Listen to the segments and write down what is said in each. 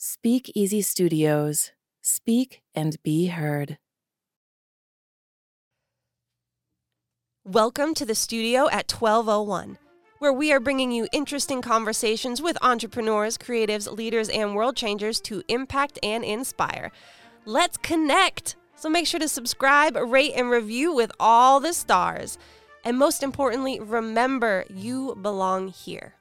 Speakeasy Studios. Speak and be heard. Welcome to the studio at 1201, where we are bringing you interesting conversations with entrepreneurs, creatives, leaders, and world changers to impact and inspire. Let's connect! So make sure to subscribe, rate, and review with all the stars. And most importantly, remember, you belong here.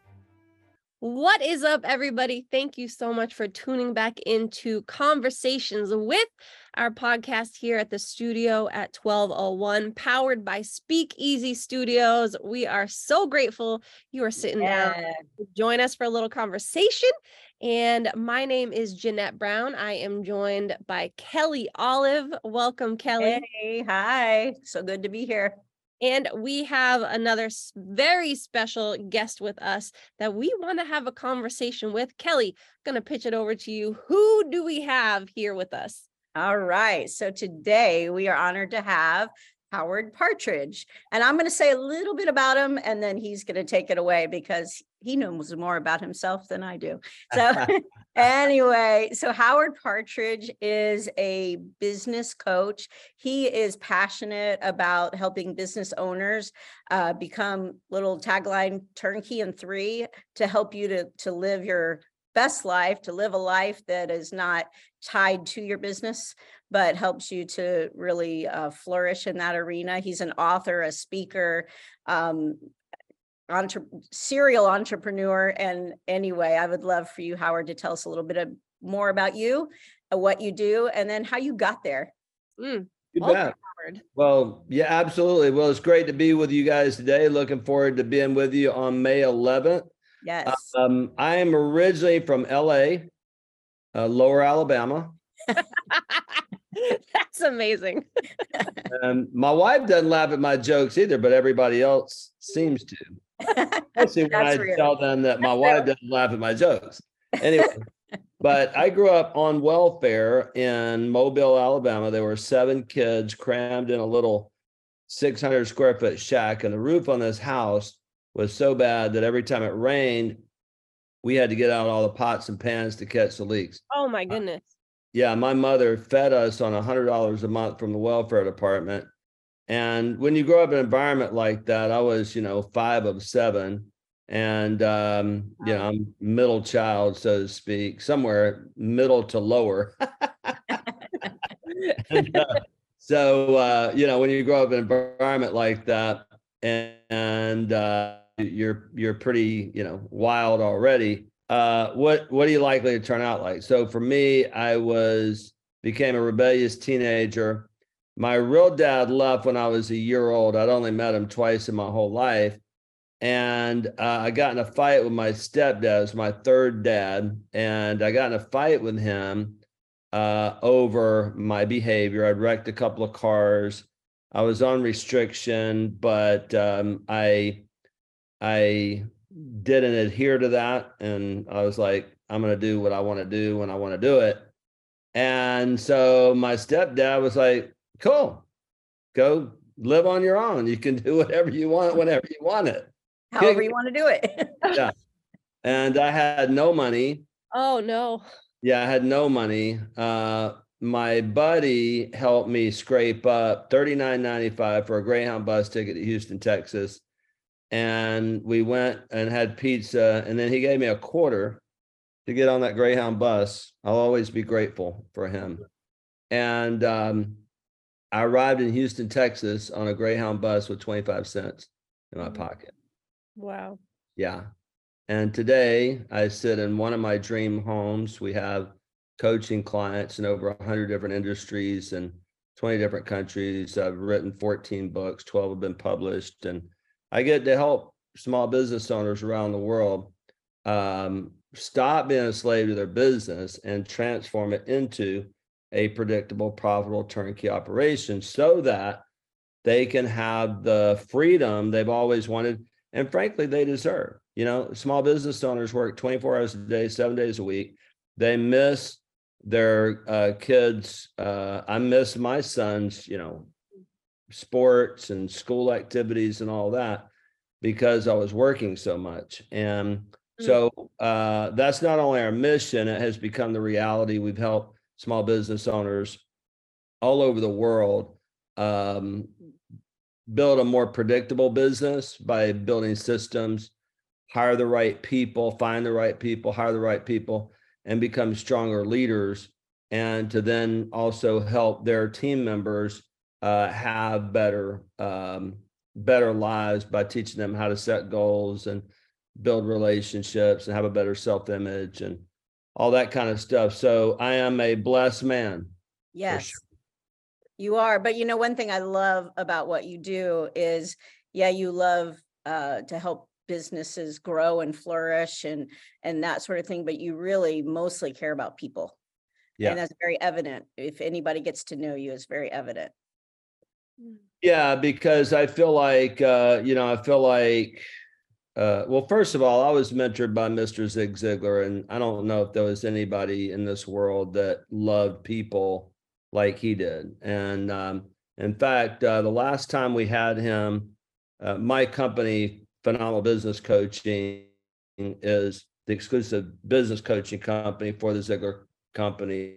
What is up, everybody? Thank you so much for tuning back into Conversations With, our podcast here at the studio at 1201, powered by Speakeasy Studios. We are so grateful you are sitting down to join us for a little conversation. And my name is Jeanette Brown. I am joined by Kelly Olive. Welcome, Kelly. Hey, hi. So good to be here. And we have another very special guest with us that we want to have a conversation with. Kelly, I'm going to pitch it over to you. Who do we have here with us? All right. So today we are honored to have Howard Partridge. And I'm going to say a little bit about him, and then he's going to take it away because he knows more about himself than I do. So anyway, so Howard Partridge is a business coach. He is passionate about helping business owners become, little tagline, turnkey in 3, to help you to live your best life, to live a life that is not tied to your business, but helps you to really flourish in that arena. He's an author, a speaker, serial entrepreneur. And anyway, I would love for you, Howard, to tell us a little bit more about you, what you do, and then how you got there. Well, yeah, absolutely. Well, it's great to be with you guys today. Looking forward to being with you on May 11th. Yes. I am originally from LA, Lower Alabama. That's amazing. My wife doesn't laugh at my jokes either, but everybody else seems to. Especially when I tell them that my wife doesn't laugh at my jokes. Anyway, but I grew up on welfare in Mobile, Alabama. There were 7 kids crammed in a little 600 square foot shack, and the roof on this house was so bad that every time it rained, we had to get out all the pots and pans to catch the leaks. Oh my goodness. Yeah, my mother fed us on $100 a month from the welfare department. And when you grow up in an environment like that, I was, 5 of 7, and I'm middle child, so to speak, somewhere middle to lower. So when you grow up in an environment like that, and you're pretty, wild already. What are you likely to turn out like? So for me, I became a rebellious teenager. My real dad left when I was a year old. I'd only met him twice in my whole life. And I got in a fight with my stepdad. It was my third dad. And I got in a fight with him over my behavior. I'd wrecked a couple of cars. I was on restriction, but I didn't adhere to that. And I was like, I'm going to do what I want to do when I want to do it. And so my stepdad was like, cool, go live on your own. You can do whatever you want, whenever you want it. However you want to do it. Yeah. And I had no money. Oh, no. Yeah, I had no money. My buddy helped me scrape up $39.95 for a Greyhound bus ticket to Houston, Texas. And we went and had pizza. And then he gave me $0.25 to get on that Greyhound bus. I'll always be grateful for him. And I arrived in Houston, Texas on a Greyhound bus with 25 cents in my pocket. Wow. Yeah. And today I sit in one of my dream homes. We have coaching clients in over 100 different industries and 20 different countries. I've written 14 books, 12 have been published. And I get to help small business owners around the world stop being a slave to their business and transform it into a predictable, profitable turnkey operation so that they can have the freedom they've always wanted. And frankly, they deserve. Small business owners work 24 hours a day, 7 days a week. They miss their kids. I miss my son's, sports and school activities and all that because I was working so much. And So that's not only our mission, it has become the reality. We've helped small business owners all over the world build a more predictable business by building systems, hire the right people, find the right people, hire the right people, and become stronger leaders, and to then also help their team members have better lives by teaching them how to set goals and build relationships and have a better self-image and all that kind of stuff. So I am a blessed man. Yes, sure. You are. But you know, one thing I love about what you do is, yeah, you love to help businesses grow and flourish and that sort of thing, but you really mostly care about people. Yeah. And that's very evident. If anybody gets to know you, it's very evident. Yeah, because I feel like, well, first of all, I was mentored by Mr. Zig Ziglar, and I don't know if there was anybody in this world that loved people like he did. And in fact, the last time we had him, my company, Phenomenal Business Coaching, is the exclusive business coaching company for the Ziglar company,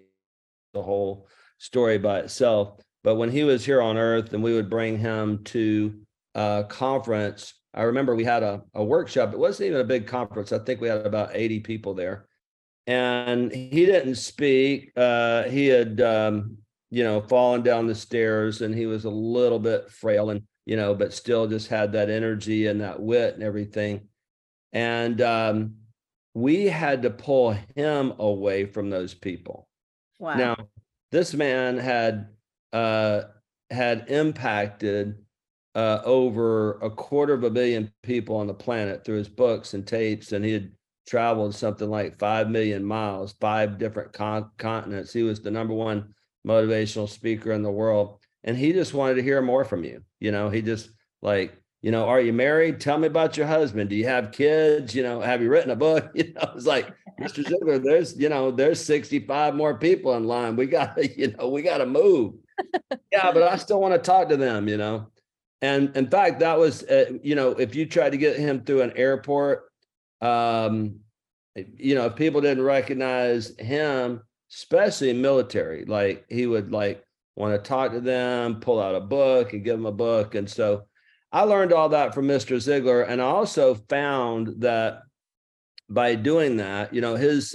the whole story by itself. But when he was here on earth and we would bring him to a conference, I remember we had a workshop. It wasn't even a big conference. I think we had about 80 people there. And he didn't speak. He had, fallen down the stairs, and he was a little bit frail and, but still just had that energy and that wit and everything. And we had to pull him away from those people. Wow. Now, this man had impacted over 250 million people on the planet through his books and tapes, and he had traveled something like 5 million miles, 5 different continents. He was the number one motivational speaker in the world, and he just wanted to hear more from you. He just like, are you married? Tell me about your husband. Do you have kids? Have you written a book? It's like, Mr. Ziglar, there's 65 more people in line. We gotta move. Yeah, but I still want to talk to them. And in fact, that was, if you tried to get him through an airport, if people didn't recognize him, especially in military, like he would like want to talk to them, pull out a book and give them a book. And so I learned all that from Mr. Ziglar. And I also found that by doing that, his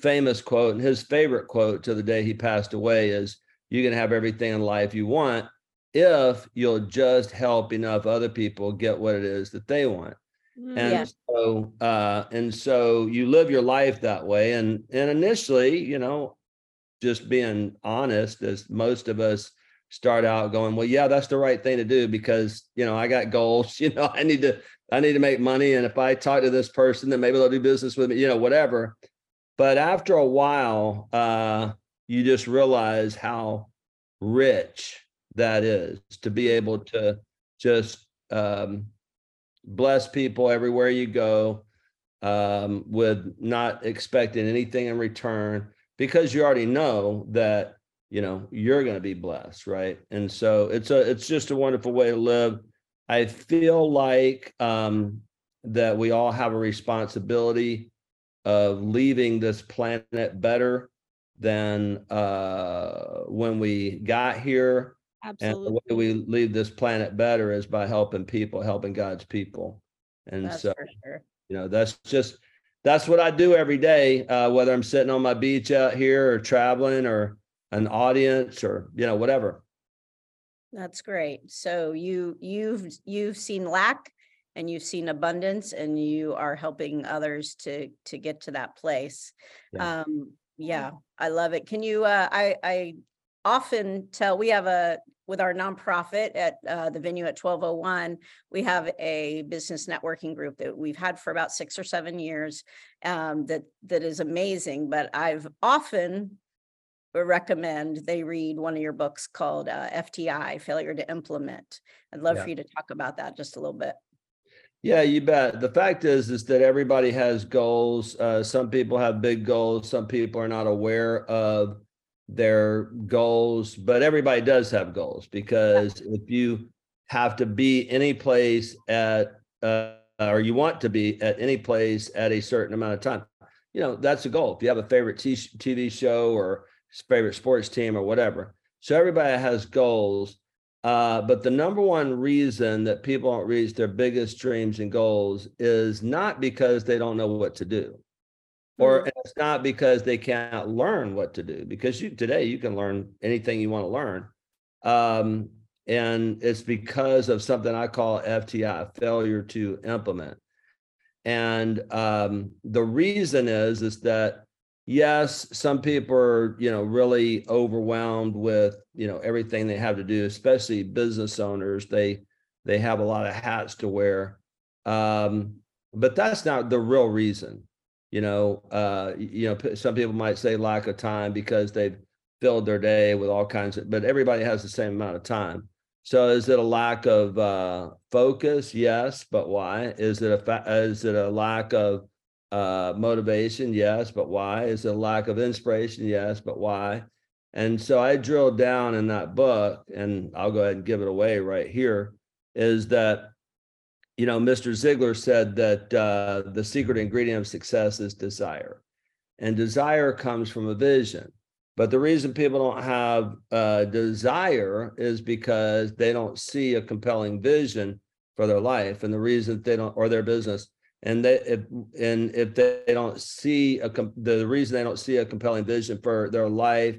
famous quote and his favorite quote to the day he passed away is, "You can have everything in life you want, if you'll just help enough other people get what it is that they want." And yeah. So you live your life that way. And initially, just being honest, as most of us start out going, well, yeah, that's the right thing to do because, I got goals, I need to make money. And if I talk to this person, then maybe they'll do business with me, whatever. But after a while, you just realize how rich that is to be able to just bless people everywhere you go with not expecting anything in return, because you already know that you're going to be blessed, right? And so it's just a wonderful way to live. I feel like that we all have a responsibility of leaving this planet better than when we got here. Absolutely. And the way we leave this planet better is by helping people, helping God's people. And that's so, sure. That's what I do every day, whether I'm sitting on my beach out here or traveling or an audience or, whatever. That's great. So you've seen lack and you've seen abundance, and you are helping others to get to that place. Yeah. I love it. Can you, I often tell, with our nonprofit at the venue at 1201, we have a business networking group that we've had for about 6 or 7 years that is amazing. But I've often recommend they read one of your books called FTI, Failure to Implement. I'd love for you to talk about that just a little bit. Yeah, you bet. The fact is that everybody has goals. Some people have big goals. Some people are not aware of their goals, but everybody does have goals, because if you have to be any place at or you want to be at any place at a certain amount of time. You know, that's the goal. If you have a favorite TV show or favorite sports team or whatever. So everybody has goals. But the number one reason that people don't reach their biggest dreams and goals is not because they don't know what to do, or it's not because they can't learn what to do, because today you can learn anything you want to learn. And it's because of something I call FTI, failure to implement. And the reason is that, yes, some people are, you know, really overwhelmed with, you know, everything they have to do, especially business owners. They have a lot of hats to wear. But that's not the real reason. You know, some people might say lack of time because they've filled their day with all kinds of, but everybody has the same amount of time. So is it a lack of focus? Yes, but why? Is it a lack of motivation? Yes, but why? Is it a lack of inspiration? Yes, but why? And so I drilled down in that book, and I'll go ahead and give it away right here, is that, you know, Mr. Ziglar said that the secret ingredient of success is desire, and desire comes from a vision. But the reason people don't have desire is because they don't see a compelling vision for their life, and the reason they don't, or their business. And if they don't see they don't see a compelling vision for their life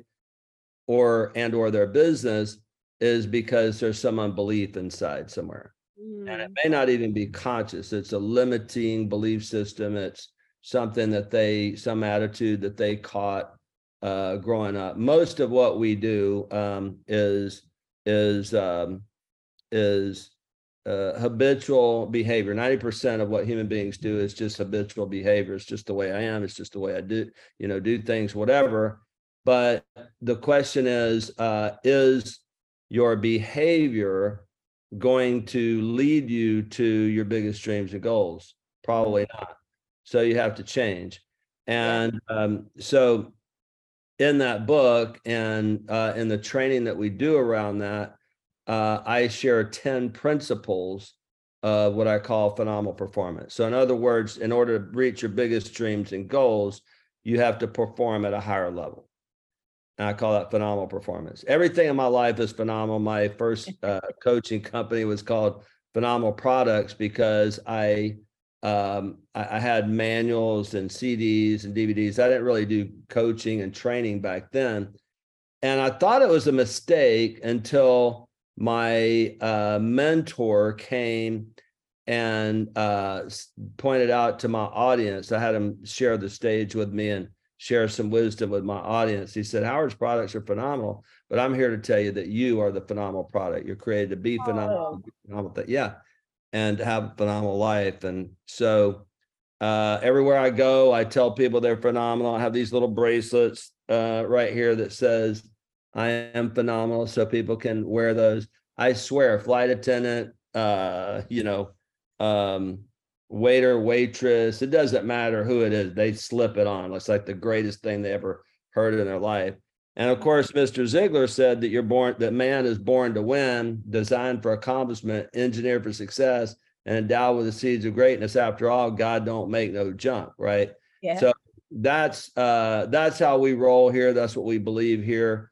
or their business is because there's some unbelief inside somewhere. Mm. And it may not even be conscious. It's a limiting belief system. It's something that some attitude that they caught growing up. Most of what we do is habitual behavior. 90% of what human beings do is just habitual behavior. It's just the way I am. It's just the way I do, you know, do things, whatever. But the question is your behavior going to lead you to your biggest dreams and goals? Probably not. So you have to change. And so in that book and in the training that we do around that, I share 10 principles of what I call phenomenal performance. So in other words, in order to reach your biggest dreams and goals, you have to perform at a higher level. And I call that phenomenal performance. Everything in my life is phenomenal. My first coaching company was called Phenomenal Products because I had manuals and CDs and DVDs. I didn't really do coaching and training back then. And I thought it was a mistake until my mentor came and pointed out to my audience. I had him share the stage with me and share some wisdom with my audience. He said, Howard's products are phenomenal, but I'm here to tell you that you are the phenomenal product. You're created to be phenomenal. Yeah. And have a phenomenal life. And so everywhere I go, I tell people they're phenomenal. I have these little bracelets right here that says, I am phenomenal, so people can wear those. I swear, flight attendant, waiter, waitress, it doesn't matter who it is, they slip it on. It's like the greatest thing they ever heard in their life. And of course, Mr. Ziglar said that man is born to win, designed for accomplishment, engineered for success, and endowed with the seeds of greatness. After all, God don't make no junk, right? Yeah. So that's how we roll here. That's what we believe here.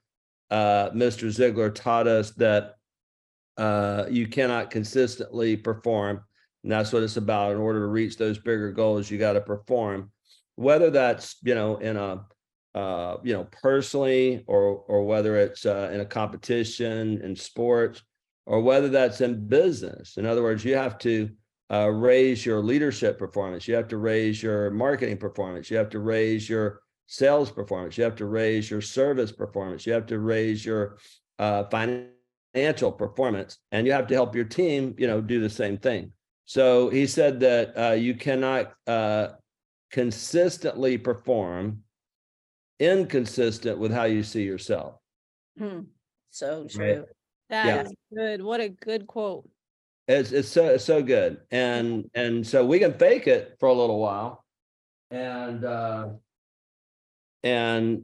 Mr. Ziglar taught us that you cannot consistently perform, and that's what it's about. In order to reach those bigger goals, you got to perform, whether that's, you know, in a personally, or whether it's in a competition in sports, or whether that's in business. In other words, you have to raise your leadership performance, you have to raise your marketing performance, you have to raise your sales performance, you have to raise your service performance, you have to raise your financial performance, and you have to help your team, you know, do the same thing. So he said that you cannot consistently perform inconsistent with how you see yourself. So true. Right? That is good. What a good quote. It's so good. And so we can fake it for a little while. And,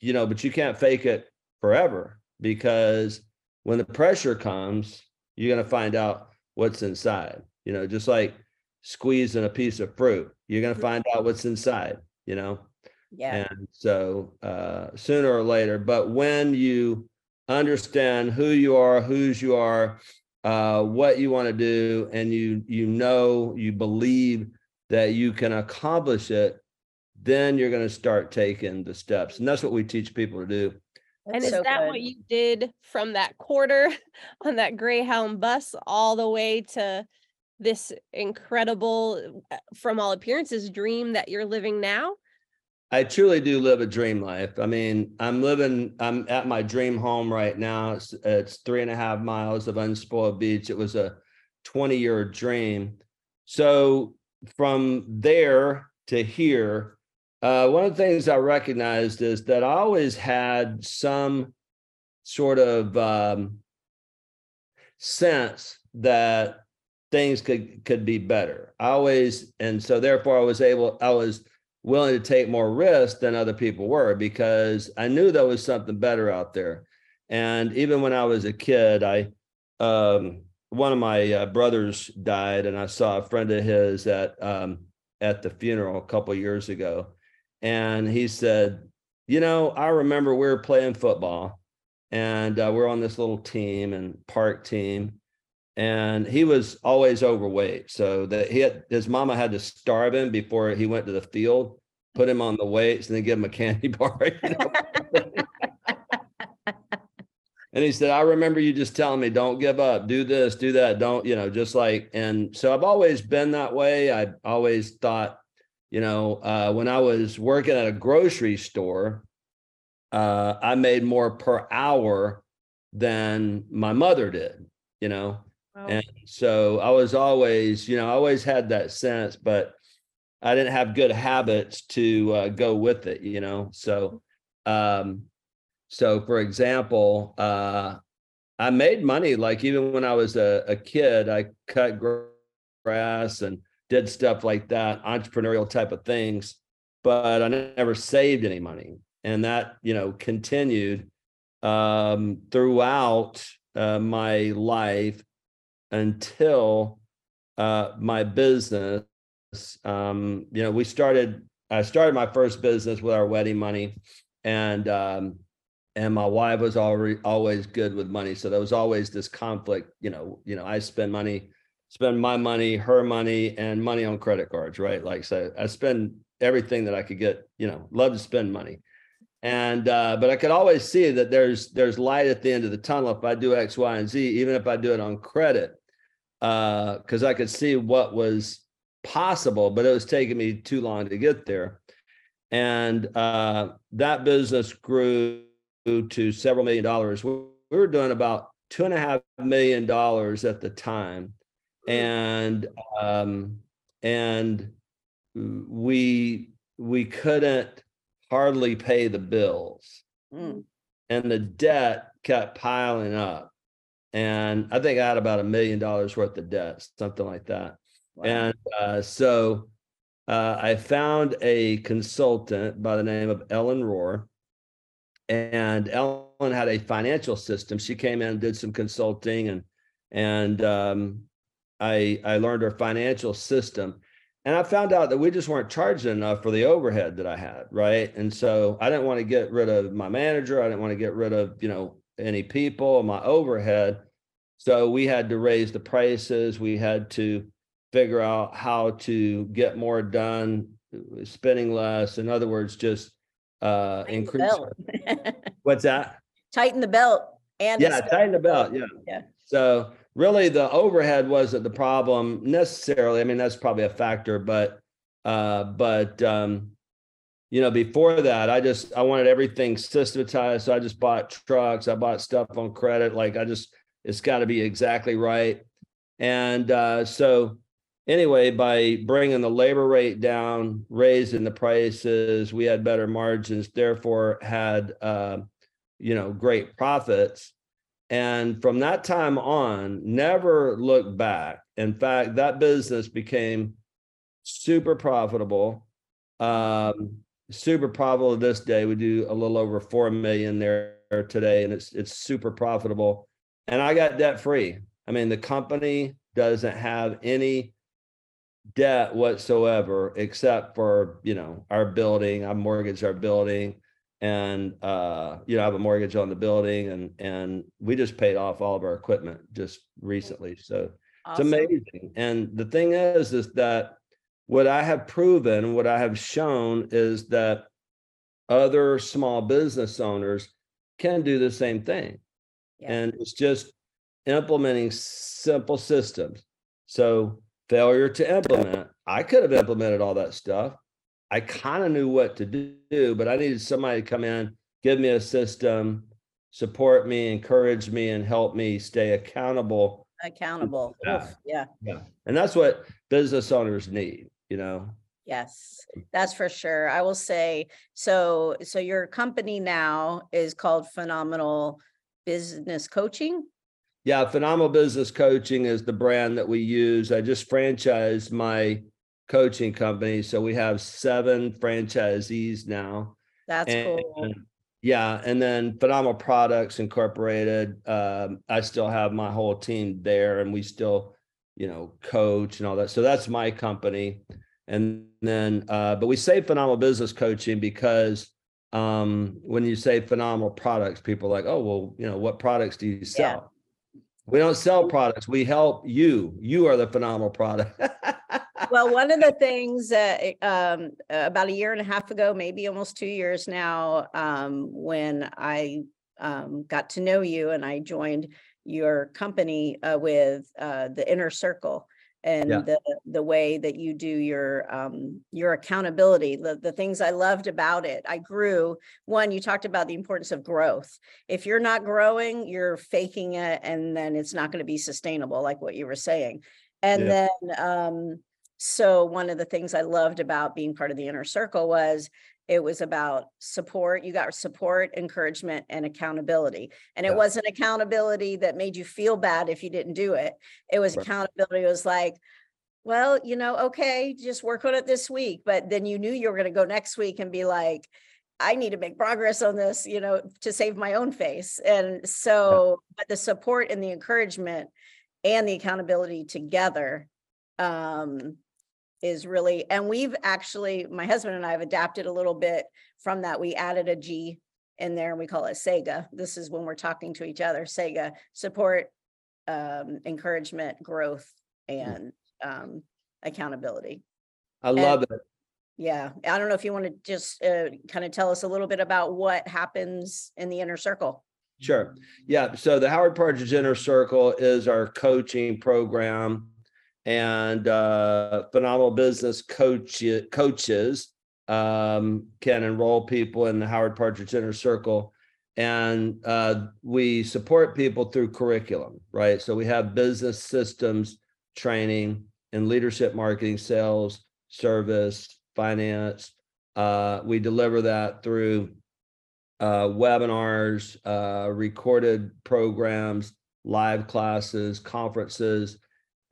you know, but you can't fake it forever, because when the pressure comes, you're going to find out what's inside. you know, just like squeezing a piece of fruit. You're going to find out what's inside, you know? Yeah. And so sooner or later, but when you understand who you are, whose you are, what you want to do, and you believe that you can accomplish it, then you're going to start taking the steps. And that's what we teach people to do. And is that what you did from that quarter on that Greyhound bus all the way to this incredible, from all appearances, dream that you're living now? I truly do live a dream life. I mean, I'm at my dream home right now. It's 3.5 miles of unspoiled beach. It was a 20-year dream. So from there to here, one of the things I recognized is that I always had some sort of sense that things could be better. And so therefore I was willing to take more risk than other people were, because I knew there was something better out there. And even when I was a kid, one of my brothers died, and I saw a friend of his at the funeral a couple of years ago. And he said, you know, I remember we were playing football, and we're on this little team and park team. And he was always overweight, so that his mama had to starve him before he went to the field, put him on the weights, and then give him a candy bar. You know? And he said, I remember you just telling me, don't give up, do this, do that, don't, you know, just like, and so I've always been that way. I always thought, you know, when I was working at a grocery store, I made more per hour than my mother did, you know. And so I was always, you know, I always had that sense, but I didn't have good habits to go with it, you know? So, so for example, I made money. Like even when I was a kid, I cut grass and did stuff like that, entrepreneurial type of things, but I never saved any money. And that, you know, continued throughout my life, until my business, you know, I started my first business with our wedding money, and my wife was always good with money. So there was always this conflict, you know, I spend my money, her money, and money on credit cards, right? Like, so I spend everything that I could get, you know, love to spend money. And, but I could always see that there's light at the end of the tunnel. If I do X, Y, and Z, even if I do it on credit, cause I could see what was possible, but it was taking me too long to get there. And, that business grew to several million dollars. We were doing about $2.5 million at the time. And we couldn't hardly pay the bills, and the debt kept piling up. And I think I had about $1 million worth of debt, something like that. Wow. And so I found a consultant by the name of Ellen Rohr, and Ellen had a financial system. She came in and did some consulting, and I learned her financial system. And I found out that we just weren't charging enough for the overhead that I had, right? And so I didn't want to get rid of my manager. I didn't want to get rid of, you know, any people, my overhead. So we had to raise the prices. We had to figure out how to get more done, spending less. In other words, just increase. What's that? Tighten the belt. And yeah, tighten the belt. Yeah. Yeah. So really, the overhead wasn't the problem necessarily. I mean, that's probably a factor, but you know, before that, I wanted everything systematized. So I just bought trucks. I bought stuff on credit. Like it's got to be exactly right. And so anyway, by bringing the labor rate down, raising the prices, we had better margins. Therefore, had you know, great profits. And from that time on, never looked back. In fact, that business became super profitable this day. We do a little over 4 million there today, and it's super profitable. And I got debt free. I mean, the company doesn't have any debt whatsoever, except for, you know, our building. I mortgaged our building, and you know, I have a mortgage on the building, and we just paid off all of our equipment just recently. So awesome. It's amazing. And the thing is that what I have proven, what I have shown, is that other small business owners can do the same thing. Yeah. And it's just implementing simple systems. So failure to implement. I could have implemented all that stuff. I kind of knew what to do, but I needed somebody to come in, give me a system, support me, encourage me, and help me stay accountable. Yeah. Yeah. And that's what business owners need, you know? Yes, that's for sure. I will say, so your company now is called Phenomenal Business Coaching? Yeah, Phenomenal Business Coaching is the brand that we use. I just franchised my coaching company. So we have 7 franchisees now. That's cool. Yeah. And then Phenomenal Products Incorporated. I still have my whole team there, and we still, you know, coach and all that. So that's my company. And then, but we say Phenomenal Business Coaching because when you say Phenomenal Products, people are like, oh, well, you know, what products do you sell? Yeah. We don't sell products. We help you. You are the phenomenal product. Well, one of the things that about 1.5 years ago, maybe almost 2 years now, when I got to know you and I joined your company with the Inner Circle, and yeah, the way that you do your accountability, the things I loved about it. I grew. One, you talked about the importance of growth. If you're not growing, you're faking it, and then it's not going to be sustainable, like what you were saying. And yeah, then, so one of the things I loved about being part of the Inner Circle was it was about support. You got support, encouragement, and accountability. And it wasn't accountability that made you feel bad if you didn't do it. It was accountability. It was like, well, you know, okay, just work on it this week. But then you knew you were going to go next week and be like, I need to make progress on this, you know, to save my own face. And so, but the support and the encouragement and the accountability together, is really, and we've actually, my husband and I have adapted a little bit from that. We added a G in there and we call it SEGA. This is when we're talking to each other, SEGA, support, encouragement, growth, and accountability. I love it. Yeah. I don't know if you want to just kind of tell us a little bit about what happens in the Inner Circle. Sure. Yeah. So the Howard Partridge Inner Circle is our coaching program. And Phenomenal Business coaches can enroll people in the Howard Partridge Inner Circle. And we support people through curriculum, right? So we have business systems training in leadership, marketing, sales, service, finance. We deliver that through webinars, recorded programs, live classes, conferences.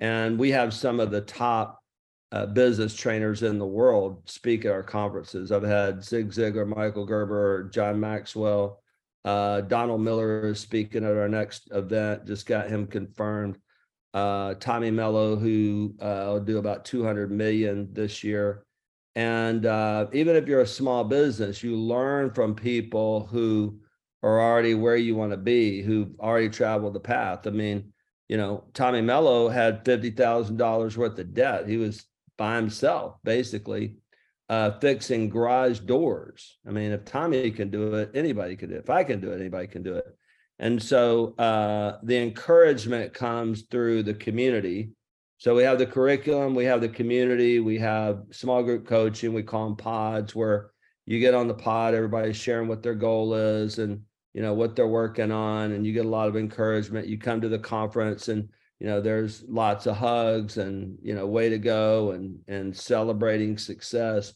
And we have some of the top business trainers in the world speak at our conferences. I've had Zig Ziglar, Michael Gerber, John Maxwell, Donald Miller is speaking at our next event. Just got him confirmed. Tommy Mello, who will do about 200 million this year. And even if you're a small business, you learn from people who are already where you want to be, who've already traveled the path. I mean, you know, Tommy Mello had $50,000 worth of debt. He was by himself, basically, fixing garage doors. I mean, if Tommy can do it, anybody can do it. If I can do it, anybody can do it. And so the encouragement comes through the community. So we have the curriculum, we have the community, we have small group coaching. We call them pods, where you get on the pod, everybody's sharing what their goal is and, you know, what they're working on, and you get a lot of encouragement. You come to the conference and, you know, there's lots of hugs and, you know, way to go and celebrating success.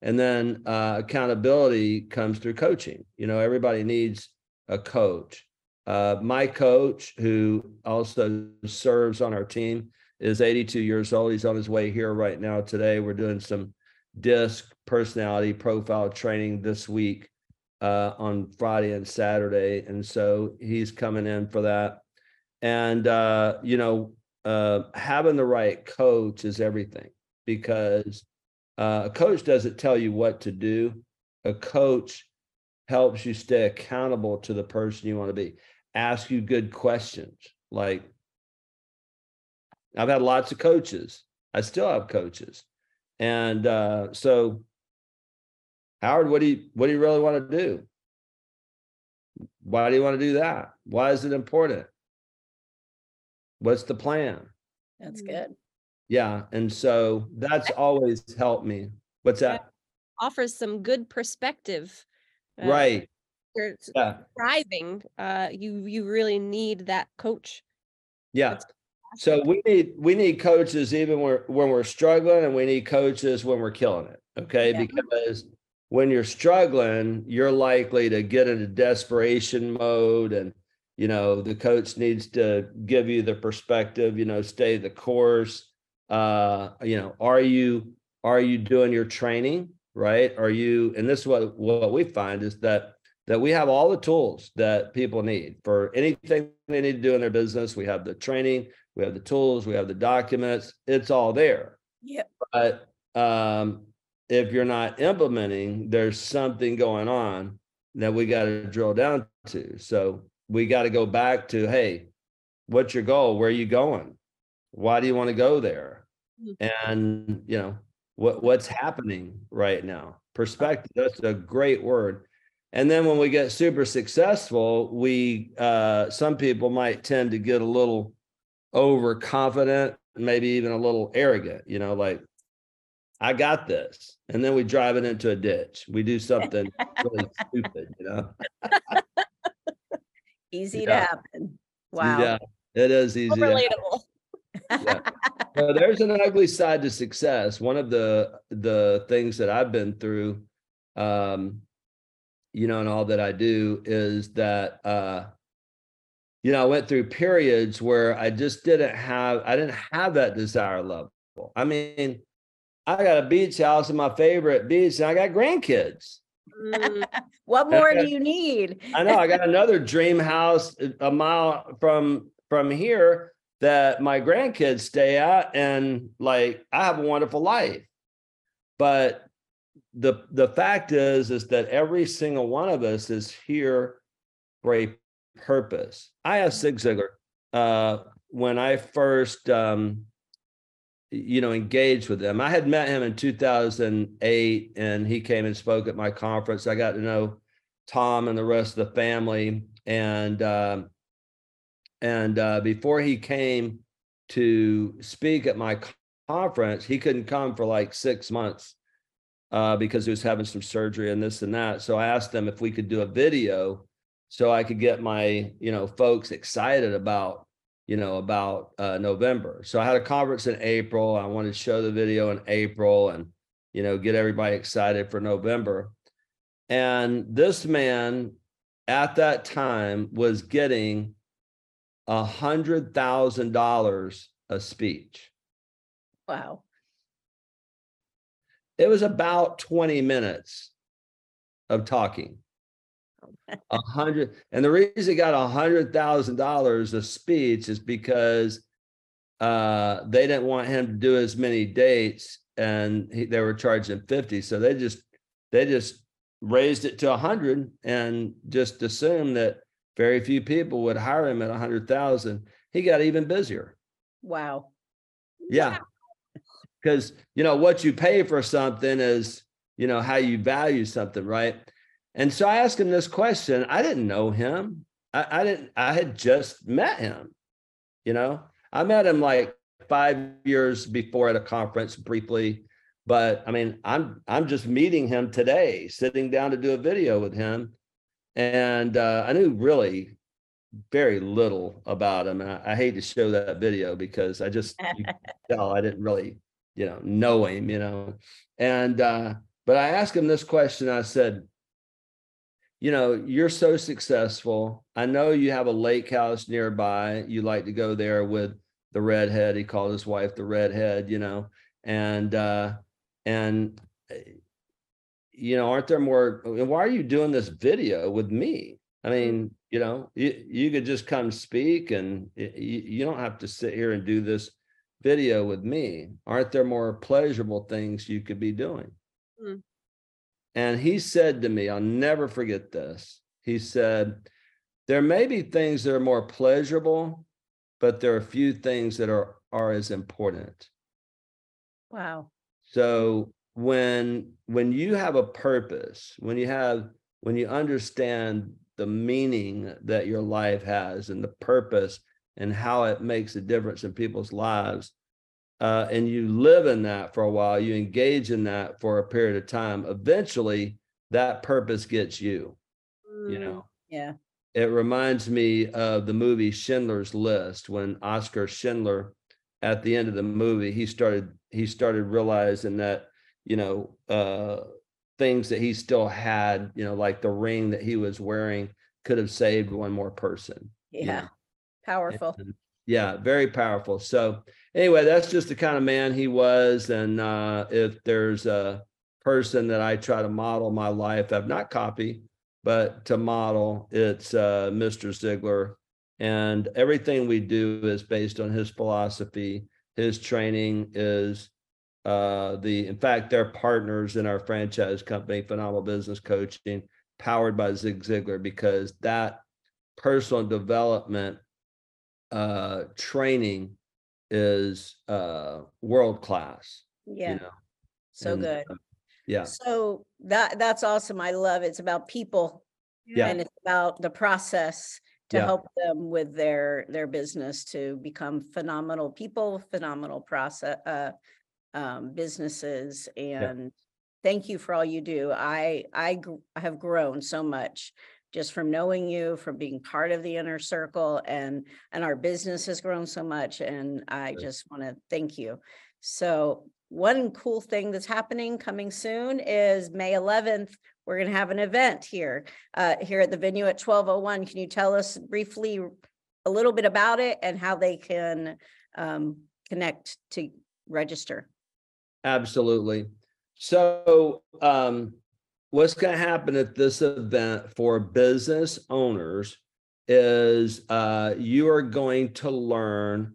And then accountability comes through coaching. You know, everybody needs a coach. My coach, who also serves on our team, is 82 years old. He's on his way here right now today. We're doing some DISC personality profile training this week. On Friday and Saturday. And so he's coming in for that. And, you know, having the right coach is everything, because a coach doesn't tell you what to do. A coach helps you stay accountable to the person you want to be, ask you good questions. Like, I've had lots of coaches. I still have coaches. And so, Howard, what do you really want to do? Why do you want to do that? Why is it important? What's the plan? That's good. Yeah. And so that's always helped me. What's that? Offers some good perspective. Right. You're thriving. You really need that coach. Yeah. That's so we need coaches even when we're struggling, and we need coaches when we're killing it. Okay. Yeah. Because when you're struggling, you're likely to get into desperation mode, and, you know, the coach needs to give you the perspective, you know, stay the course. You know, are you doing your training? Right? Are you, and this is what we find is that we have all the tools that people need for anything they need to do in their business. We have the training, we have the tools, we have the documents, it's all there. Yep. But if you're not implementing, there's something going on that we got to drill down to. So we got to go back to, hey, what's your goal? Where are you going? Why do you want to go there? Mm-hmm. And, you know, what's happening right now? Perspective, that's a great word. And then when we get super successful, we some people might tend to get a little overconfident, maybe even a little arrogant, you know, like, I got this. And then we drive it into a ditch. We do something really stupid, you know. Easy to happen. Wow. Yeah, it is easy. So relatable. Yeah. So there's an ugly side to success. One of the things that I've been through, you know, and all that I do is that, you know, I went through periods where I just didn't have that desire level. I mean, I got a beach house in my favorite beach, and I got grandkids. What more do you need? I know. I got another dream house a mile from here that my grandkids stay at, and like, I have a wonderful life. But the fact is that every single one of us is here for a purpose. I asked Zig Ziglar when I first you know, engaged with him. I had met him in 2008, and he came and spoke at my conference. I got to know Tom and the rest of the family, and before he came to speak at my conference, he couldn't come for like 6 months because he was having some surgery and this and that. So I asked him if we could do a video so I could get my, you know, folks excited about, you know, about November. So I had a conference in April. I wanted to show the video in April and, you know, get everybody excited for November. And this man at that time was getting $100,000 a speech. Wow. It was about 20 minutes of talking. 100. And the reason he got $100,000 a speech is because they didn't want him to do as many dates, and they were charging 50. So they just raised it to 100 and just assumed that very few people would hire him at 100,000. He got even busier. Wow. Yeah. Because, you know, what you pay for something is, you know, how you value something, right? And so I asked him this question. I didn't know him. I had just met him. You know, I met him like 5 years before at a conference briefly, but I mean, I'm just meeting him today, sitting down to do a video with him. And I knew really very little about him. And I hate to show that video because I just, you can tell I didn't really, you know him, you know. And, but I asked him this question. I said, you know, you're so successful. I know you have a lake house nearby. You like to go there with the redhead. He called his wife the redhead, you know, and you know, aren't there more, why are you doing this video with me? I mean, You know, you could just come speak, and you don't have to sit here and do this video with me. Aren't there more pleasurable things you could be doing? Mm. And he said to me, I'll never forget this. He said, there may be things that are more pleasurable, but there are few things that are as important. Wow. So when you have a purpose, when you understand the meaning that your life has and the purpose and how it makes a difference in people's lives, and you live in that for a while, you engage in that for a period of time, eventually that purpose gets you, you know? Yeah. It reminds me of the movie Schindler's List, when Oskar Schindler, at the end of the movie, he started realizing that, you know, things that he still had, you know, like the ring that he was wearing could have saved one more person. Yeah. You know? Powerful. And, yeah. Very powerful. So anyway, that's just the kind of man he was. And if there's a person that I try to model my life, I've not copy, but to model, it's Mr. Ziglar. And everything we do is based on his philosophy. His training is in fact, they're partners in our franchise company, Phenomenal Business Coaching, powered by Zig Ziglar, because that personal development training is world-class. Yeah. You know? So good. Yeah. So that's awesome. I love it. It's about people. Yeah. And it's about the process to help them with their business to become phenomenal people, phenomenal process, businesses. And thank you for all you do. I have grown so much just from knowing you, from being part of the inner circle, and our business has grown so much. And I just want to thank you. So one cool thing that's happening coming soon is May 11th. We're going to have an event here at the venue at 1201. Can you tell us briefly a little bit about it and how they can connect to register? Absolutely. So what's going to happen at this event for business owners is you are going to learn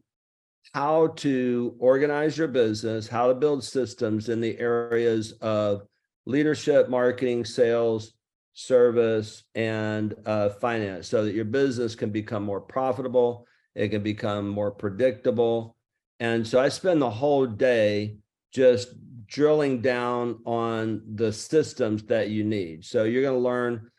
how to organize your business, how to build systems in the areas of leadership, marketing, sales, service, and finance, so that your business can become more profitable, it can become more predictable. And so I spend the whole day just drilling down on the systems that you need. So you're going to learn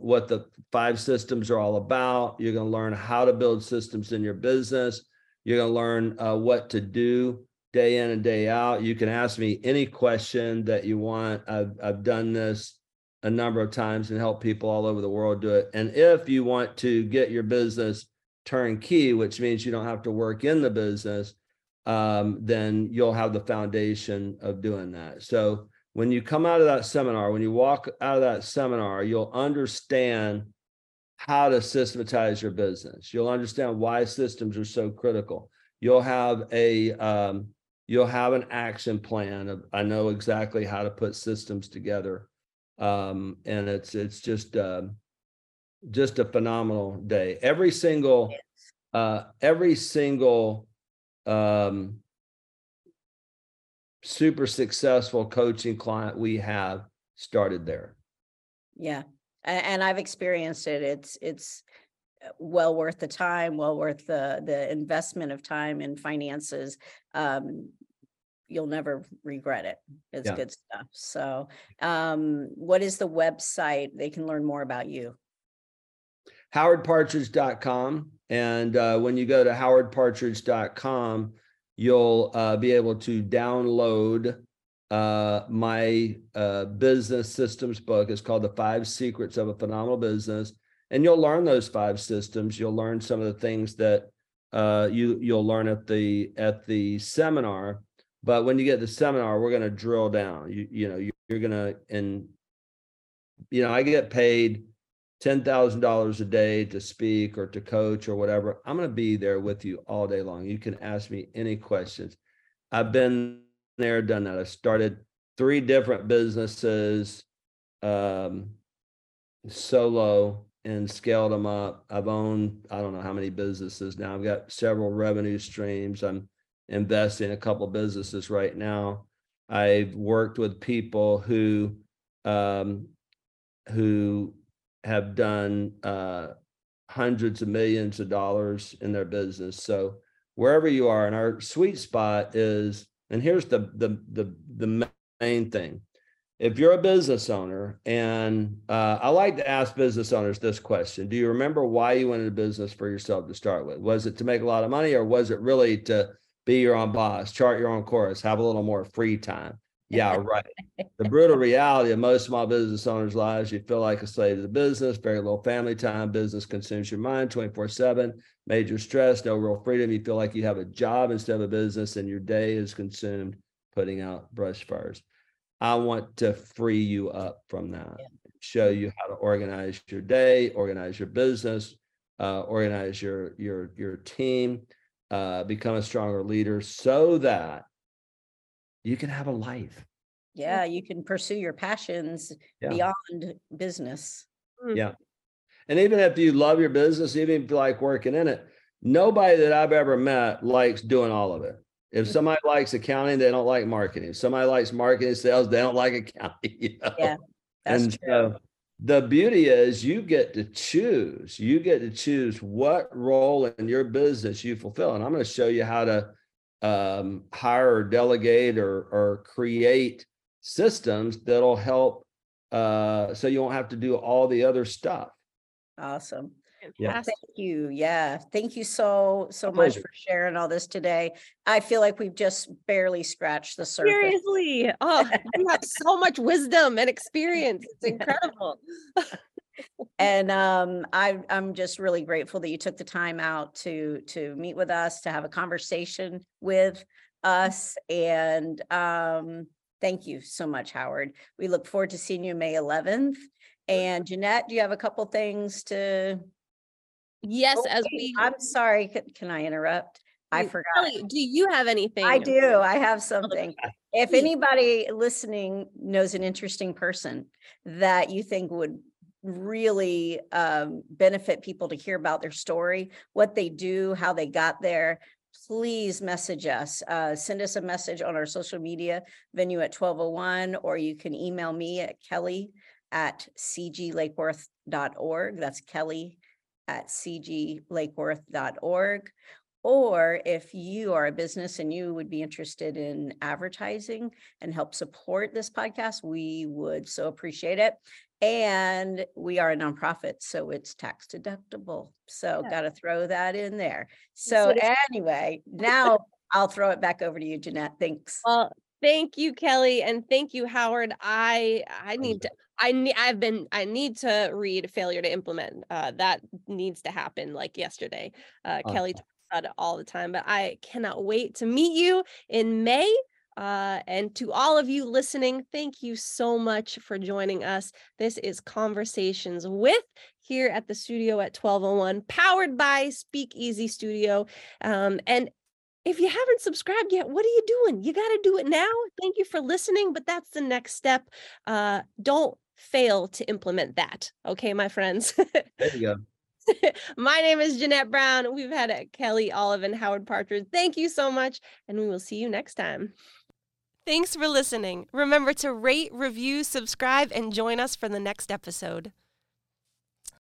what the 5 systems are all about. You're going to learn how to build systems in your business. You're going to learn what to do day in and day out. You can ask me any question that you want. I've done this a number of times and helped people all over the world do it. And if you want to get your business turnkey, which means you don't have to work in the business, then you'll have the foundation of doing that. So when you come out of that seminar, when you walk out of that seminar, you'll understand how to systematize your business. You'll understand why systems are so critical. You'll have an action plan of, I know exactly how to put systems together. And it's just a phenomenal day. Every single super successful coaching client we have started there. Yeah. And I've experienced it. It's well worth the time, well worth the investment of time and finances. You'll never regret it. It's good stuff. So what is the website they can learn more about you? HowardPartridge.com. And when you go to HowardPartridge.com, you'll be able to download my business systems book. It's called The 5 Secrets of a Phenomenal Business. And you'll learn those 5 systems. You'll learn some of the things that you'll learn at the seminar. But when you get to the seminar, we're going to drill down. I get paid $10,000 a day to speak or to coach or whatever. I'm going to be there with you all day long. You can ask me any questions. I've been there, done that. I started 3 different businesses solo and scaled them up. I've owned, I don't know how many businesses now. I've got several revenue streams. I'm investing in a couple of businesses right now. I've worked with people who have done hundreds of millions of dollars in their business. So wherever you are, and our sweet spot is, and here's the main thing. If you're a business owner, and I like to ask business owners this question: do you remember why you went into business for yourself to start with? Was it to make a lot of money, or was it really to be your own boss, chart your own course, have a little more free time? Yeah, right. The brutal reality of most small business owners' lives, you feel like a slave to the business, very little family time, business consumes your mind 24/7, major stress, no real freedom. You feel like you have a job instead of a business, and your day is consumed putting out brush fires. I want to free you up from that, show you how to organize your day, organize your business, organize your team, become a stronger leader so that you can have a life. Yeah, you can pursue your passions beyond business. Yeah. And even if you love your business, even if you like working in it, nobody that I've ever met likes doing all of it. If somebody likes accounting, they don't like marketing. If somebody likes marketing sales, they don't like accounting. You know? Yeah, that's true. So the beauty is you get to choose. You get to choose what role in your business you fulfill. And I'm going to show you how to hire or delegate or create systems that'll help so you won't have to do all the other stuff. Awesome. Yeah. Thank you. Yeah. Thank you so much for sharing all this today. I feel like we've just barely scratched the surface. Seriously. Oh, you have so much wisdom and experience. It's incredible. And I'm just really grateful that you took the time out to meet with us, to have a conversation with us. And thank you so much, Howard. We look forward to seeing you May 11th. And Jeanette, do you have a couple things to... Yes, oh, I'm sorry. Can I interrupt? I forgot. Kelly, do you have anything? I do. I have something. If anybody listening knows an interesting person that you think would really benefit people to hear about their story, what they do, how they got there, please message us. Send us a message on our social media venue at 1201, or you can email me at kelly@cglakeworth.org. That's kelly@cglakeworth.org. Or if you are a business and you would be interested in advertising and help support this podcast, we would so appreciate it. And we are a nonprofit, so it's tax deductible. So got to throw that in there. So anyway, now I'll throw it back over to you, Jeanette. Thanks. Well, thank you, Kelly. And thank you, Howard. I need to read Failure to Implement. That needs to happen like yesterday. Kelly talks about it all the time, but I cannot wait to meet you in May. And to all of you listening, thank you so much for joining us. This is Conversations With, here at the studio at 1201, powered by Speakeasy Studio. And if you haven't subscribed yet, what are you doing? You got to do it now. Thank you for listening, but that's the next step. Don't fail to implement that. Okay, my friends. There you go. My name is Jeanette Brown. We've had Kelly Olive and Howard Partridge. Thank you so much, and we will see you next time. Thanks for listening. Remember to rate, review, subscribe, and join us for the next episode.